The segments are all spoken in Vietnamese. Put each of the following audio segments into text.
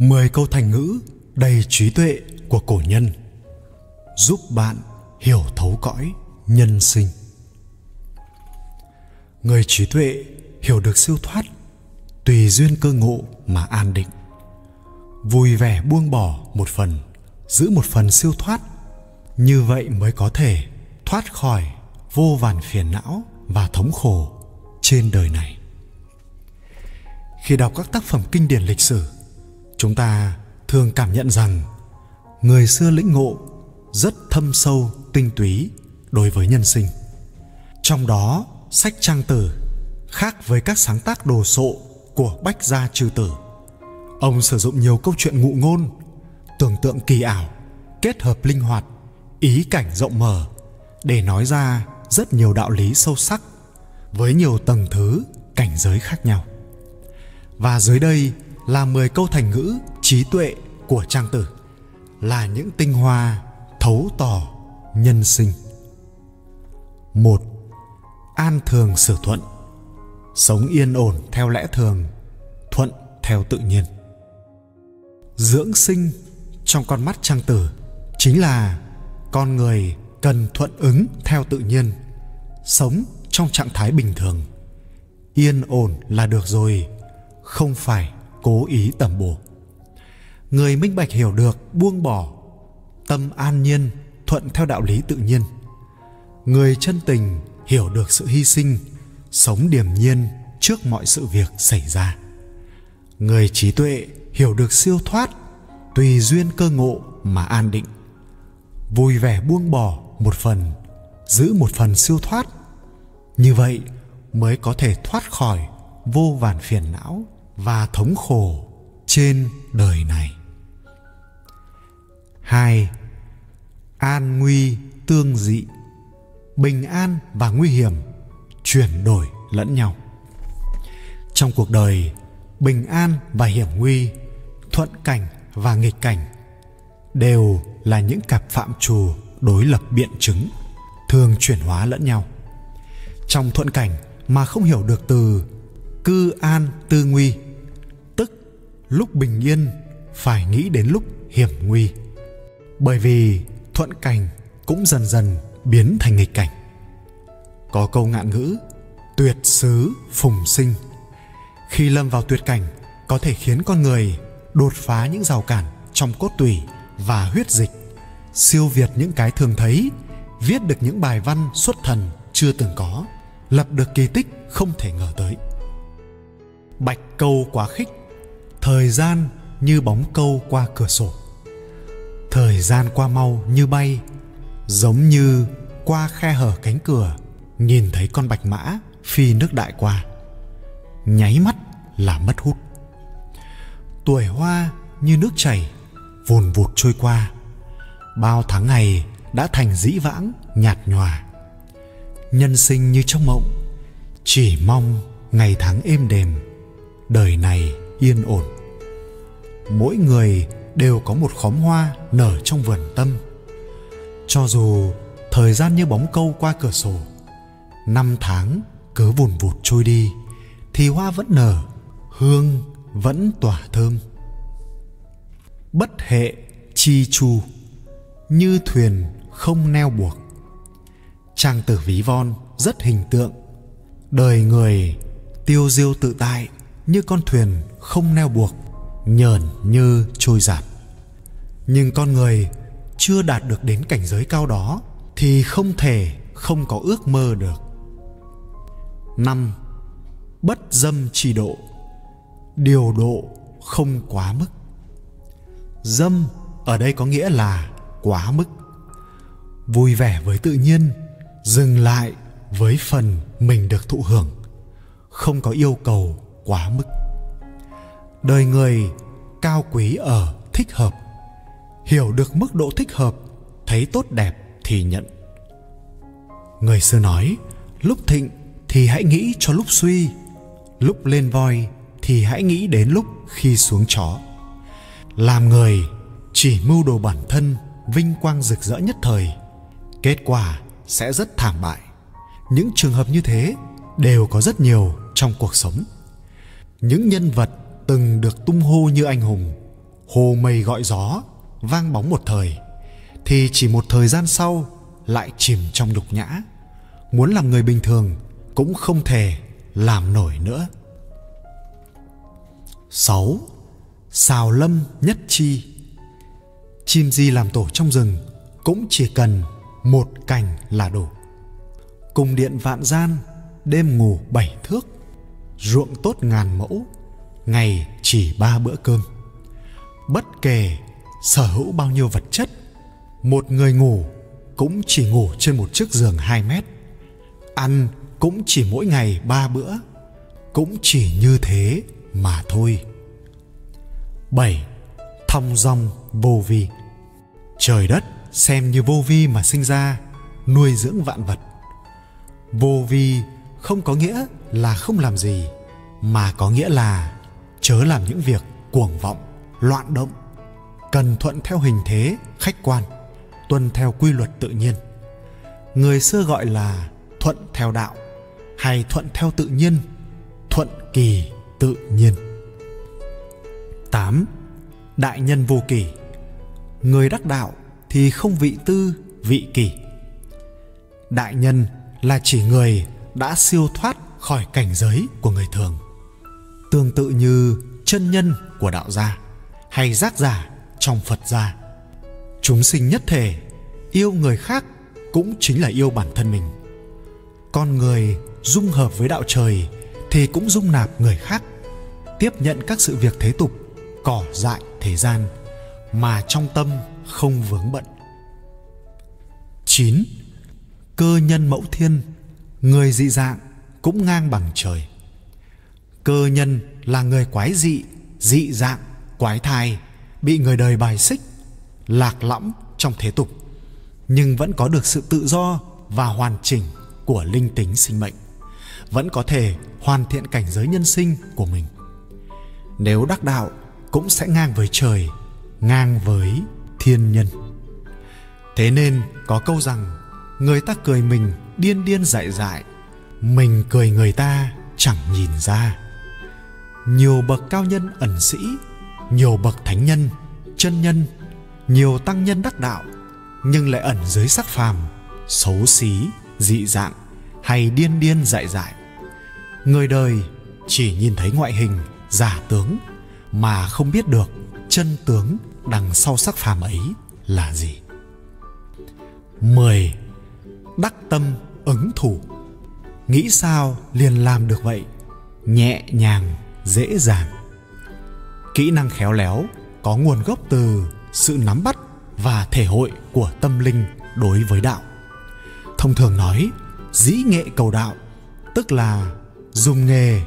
10 câu thành ngữ đầy trí tuệ của cổ nhân giúp bạn hiểu thấu cõi nhân sinh. Người trí tuệ hiểu được siêu thoát, tùy duyên cơ ngộ mà an định, vui vẻ buông bỏ một phần, giữ một phần siêu thoát. Như vậy mới có thể thoát khỏi vô vàn phiền não và thống khổ trên đời này. Khi đọc các tác phẩm kinh điển lịch sử, chúng ta thường cảm nhận rằng người xưa lĩnh ngộ rất thâm sâu tinh túy đối với nhân sinh. Trong đó, sách Trang Tử khác với các sáng tác đồ sộ của Bách gia Trừ Tử. Ông sử dụng nhiều câu chuyện ngụ ngôn, tưởng tượng kỳ ảo, kết hợp linh hoạt, ý cảnh rộng mở để nói ra rất nhiều đạo lý sâu sắc với nhiều tầng thứ, cảnh giới khác nhau. Và dưới đây là 10 câu thành ngữ trí tuệ của Trang Tử, là những tinh hoa thấu tỏ nhân sinh. 1. An thường xử thuận, sống yên ổn theo lẽ thường, thuận theo tự nhiên. Dưỡng sinh trong con mắt Trang Tử chính là con người cần thuận ứng theo tự nhiên, sống trong trạng thái bình thường, yên ổn là được rồi, không phải cố ý tẩm bổ. Người minh bạch hiểu được buông bỏ, tâm an nhiên thuận theo đạo lý tự nhiên. Người chân tình hiểu được sự hy sinh, sống điềm nhiên trước mọi sự việc xảy ra. Người trí tuệ hiểu được siêu thoát, tùy duyên cơ ngộ mà an định, vui vẻ buông bỏ một phần, giữ một phần siêu thoát. Như vậy mới có thể thoát khỏi vô vàn phiền não và thống khổ trên đời này. 2. An nguy tương dị, bình an và nguy hiểm chuyển đổi lẫn nhau. Trong cuộc đời, bình an và hiểm nguy, thuận cảnh và nghịch cảnh đều là những cặp phạm trù đối lập biện chứng, thường chuyển hóa lẫn nhau. Trong thuận cảnh mà không hiểu được từ cư an tư nguy, tức lúc bình yên phải nghĩ đến lúc hiểm nguy, bởi vì thuận cảnh cũng dần dần biến thành nghịch cảnh. Có câu ngạn ngữ tuyệt xứ phùng sinh, khi lâm vào tuyệt cảnh có thể khiến con người đột phá những rào cản trong cốt tủy và huyết dịch, siêu việt những cái thường thấy, viết được những bài văn xuất thần chưa từng có, lập được kỳ tích không thể ngờ tới. Bạch câu quá khích, thời gian như bóng câu qua cửa sổ. Thời gian qua mau như bay, giống như qua khe hở cánh cửa nhìn thấy con bạch mã phi nước đại qua, nháy mắt là mất hút. Tuổi hoa như nước chảy, vùn vụt trôi qua, bao tháng ngày đã thành dĩ vãng nhạt nhòa. Nhân sinh như trong mộng, chỉ mong ngày tháng êm đềm, đời này yên ổn. Mỗi người đều có một khóm hoa nở trong vườn tâm. Cho dù thời gian như bóng câu qua cửa sổ, năm tháng cứ vùn vụt trôi đi, thì hoa vẫn nở, hương vẫn tỏa thơm. Bất hệ chi chu, như thuyền không neo buộc. Trang Tử ví von rất hình tượng, đời người tiêu diêu tự tại như con thuyền không neo buộc, nhởn như trôi giạt. Nhưng con người chưa đạt được đến cảnh giới cao đó thì không thể không có ước mơ được. 5. Bất dâm chỉ độ, điều độ không quá mức. Dâm ở đây có nghĩa là quá mức, vui vẻ với tự nhiên, dừng lại với phần mình được thụ hưởng, không có yêu cầu quá mức. Đời người cao quý ở thích hợp, hiểu được mức độ thích hợp, thấy tốt đẹp thì nhận. Người xưa nói, lúc thịnh thì hãy nghĩ cho lúc suy, lúc lên voi thì hãy nghĩ đến lúc khi xuống chó. Làm người chỉ mưu đồ bản thân vinh quang rực rỡ nhất thời, kết quả sẽ rất thảm bại. Những trường hợp như thế đều có rất nhiều trong cuộc sống. Những nhân vật từng được tung hô như anh hùng hồ mây gọi gió vang bóng một thời, thì chỉ một thời gian sau lại chìm trong nhục nhã, muốn làm người bình thường cũng không thể làm nổi nữa. 6. Xào lâm nhất chi. Chim gì làm tổ trong rừng cũng chỉ cần một cành là đủ. Cung điện vạn gian, đêm ngủ 7 thước, ruộng tốt 1000 mẫu, ngày chỉ 3 bữa cơm. Bất kể sở hữu bao nhiêu vật chất, một người ngủ cũng chỉ ngủ trên một chiếc giường 2 mét, ăn cũng chỉ mỗi ngày 3 bữa, cũng chỉ như thế mà thôi. 7. Thong dong vô vi. Trời đất xem như vô vi mà sinh ra, nuôi dưỡng vạn vật. Vô vi không có nghĩa là không làm gì, mà có nghĩa là chớ làm những việc cuồng vọng, loạn động, cần thuận theo hình thế khách quan, tuân theo quy luật tự nhiên. Người xưa gọi là thuận theo đạo, hay thuận theo tự nhiên, thuận kỳ tự nhiên. 8. Đại nhân vô kỷ. Người đắc đạo thì không vị tư, vị kỷ. Đại nhân là chỉ người đã siêu thoát khỏi cảnh giới của người thường, tương tự như chân nhân của đạo gia hay giác giả trong Phật gia. Chúng sinh nhất thể, yêu người khác cũng chính là yêu bản thân mình. Con người dung hợp với đạo trời thì cũng dung nạp người khác, tiếp nhận các sự việc thế tục, cỏ dại thế gian, mà trong tâm không vướng bận. 9. Cơ nhân mẫu thiên. Người dị dạng cũng ngang bằng trời. Cơ nhân là người quái dị, dị dạng, quái thai, bị người đời bài xích, lạc lõng trong thế tục, nhưng vẫn có được sự tự do và hoàn chỉnh của linh tính sinh mệnh, vẫn có thể hoàn thiện cảnh giới nhân sinh của mình. Nếu đắc đạo cũng sẽ ngang với trời, ngang với thiên nhân. Thế nên có câu rằng, người ta cười mình điên điên dại dại, mình cười người ta chẳng nhìn ra. Nhiều bậc cao nhân ẩn sĩ, nhiều bậc thánh nhân, chân nhân, nhiều tăng nhân đắc đạo, nhưng lại ẩn dưới sắc phàm, xấu xí, dị dạng hay điên điên dại dại. Người đời chỉ nhìn thấy ngoại hình, giả tướng, mà không biết được chân tướng đằng sau sắc phàm ấy là gì. 10. Đắc tâm ứng thủ. Nghĩ sao liền làm được vậy, nhẹ nhàng, dễ dàng. Kỹ năng khéo léo có nguồn gốc từ sự nắm bắt và thể hội của tâm linh đối với đạo. Thông thường nói, dĩ nghệ cầu đạo, tức là dùng nghề,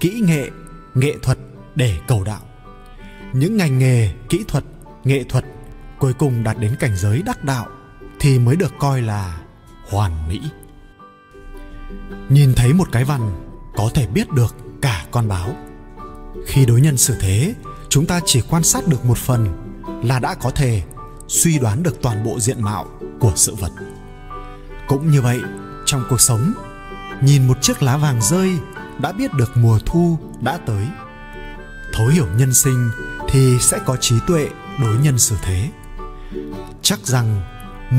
kỹ nghệ, nghệ thuật để cầu đạo. Những ngành nghề, kỹ thuật, nghệ thuật cuối cùng đạt đến cảnh giới đắc đạo thì mới được coi là hoàn mỹ. Nhìn thấy một cái vằn có thể biết được cả con báo. Khi đối nhân xử thế, chúng ta chỉ quan sát được một phần là đã có thể suy đoán được toàn bộ diện mạo của sự vật. Cũng như vậy, trong cuộc sống, nhìn một chiếc lá vàng rơi đã biết được mùa thu đã tới. Thấu hiểu nhân sinh thì sẽ có trí tuệ đối nhân xử thế. Chắc rằng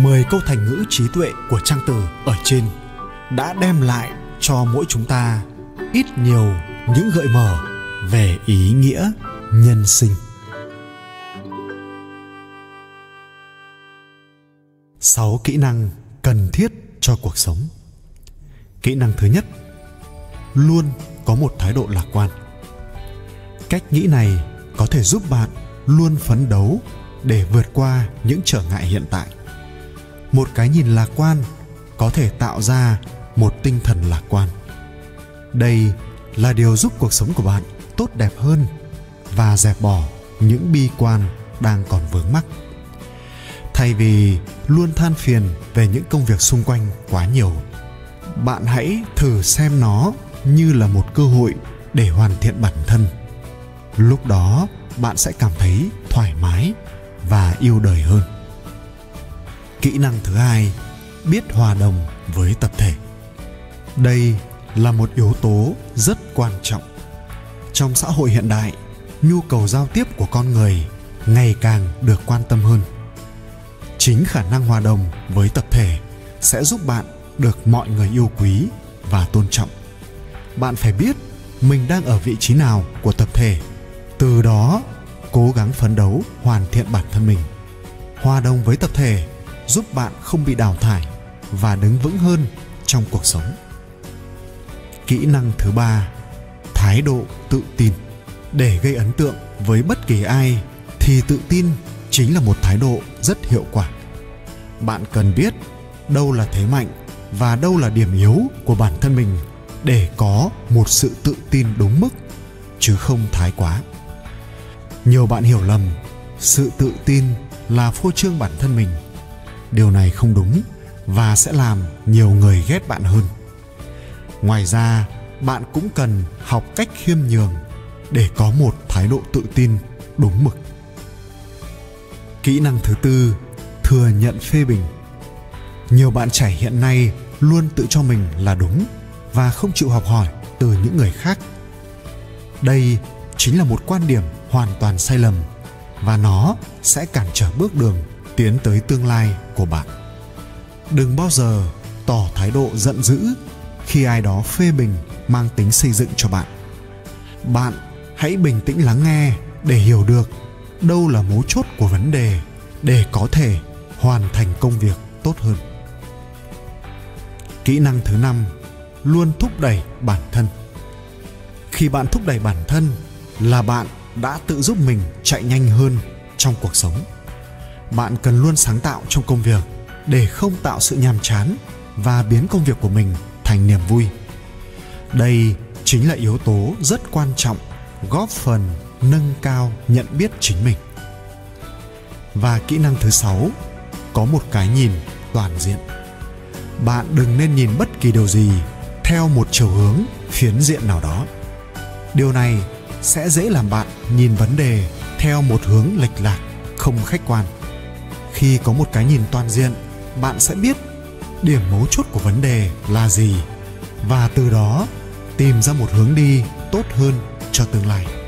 10 câu thành ngữ trí tuệ của Trang Tử ở trên đã đem lại cho mỗi chúng ta ít nhiều những gợi mở về ý nghĩa nhân sinh. 6 kỹ năng cần thiết cho cuộc sống. Kỹ năng thứ nhất, luôn có một thái độ lạc quan. Cách nghĩ này có thể giúp bạn luôn phấn đấu để vượt qua những trở ngại hiện tại. Một cái nhìn lạc quan có thể tạo ra một tinh thần lạc quan. Đây là điều giúp cuộc sống của bạn tốt đẹp hơn và dẹp bỏ những bi quan đang còn vướng mắc. Thay vì luôn than phiền về những công việc xung quanh quá nhiều, bạn hãy thử xem nó như là một cơ hội để hoàn thiện bản thân. Lúc đó bạn sẽ cảm thấy thoải mái và yêu đời hơn. Kỹ năng thứ hai, biết hòa đồng với tập thể. Đây là một yếu tố rất quan trọng. Trong xã hội hiện đại, nhu cầu giao tiếp của con người ngày càng được quan tâm hơn. Chính khả năng hòa đồng với tập thể sẽ giúp bạn được mọi người yêu quý và tôn trọng. Bạn phải biết mình đang ở vị trí nào của tập thể, từ đó cố gắng phấn đấu hoàn thiện bản thân mình. Hòa đồng với tập thể giúp bạn không bị đào thải và đứng vững hơn trong cuộc sống. Kỹ năng thứ 3, thái độ tự tin. Để gây ấn tượng với bất kỳ ai thì tự tin chính là một thái độ rất hiệu quả. Bạn cần biết đâu là thế mạnh và đâu là điểm yếu của bản thân mình để có một sự tự tin đúng mức, chứ không thái quá. Nhiều bạn hiểu lầm sự tự tin là phô trương bản thân mình. Điều này không đúng và sẽ làm nhiều người ghét bạn hơn. Ngoài ra, bạn cũng cần học cách khiêm nhường để có một thái độ tự tin đúng mực. Kỹ năng thứ 4, thừa nhận phê bình. Nhiều bạn trẻ hiện nay luôn tự cho mình là đúng và không chịu học hỏi từ những người khác. Đây chính là một quan điểm hoàn toàn sai lầm và nó sẽ cản trở bước đường tiến tới tương lai của bạn. Đừng bao giờ tỏ thái độ giận dữ khi ai đó phê bình mang tính xây dựng cho bạn. Bạn hãy bình tĩnh lắng nghe để hiểu được đâu là mấu chốt của vấn đề để có thể hoàn thành công việc tốt hơn. Kỹ năng thứ 5, luôn thúc đẩy bản thân. Khi bạn thúc đẩy bản thân là bạn đã tự giúp mình chạy nhanh hơn trong cuộc sống. Bạn cần luôn sáng tạo trong công việc để không tạo sự nhàm chán và biến công việc của mình thành niềm vui. Đây chính là yếu tố rất quan trọng góp phần nâng cao nhận biết chính mình. Và kỹ năng thứ 6, có một cái nhìn toàn diện. Bạn đừng nên nhìn bất kỳ điều gì theo một chiều hướng phiến diện nào đó. Điều này sẽ dễ làm bạn nhìn vấn đề theo một hướng lệch lạc, không khách quan. Khi có một cái nhìn toàn diện, bạn sẽ biết điểm mấu chốt của vấn đề là gì và từ đó tìm ra một hướng đi tốt hơn cho tương lai.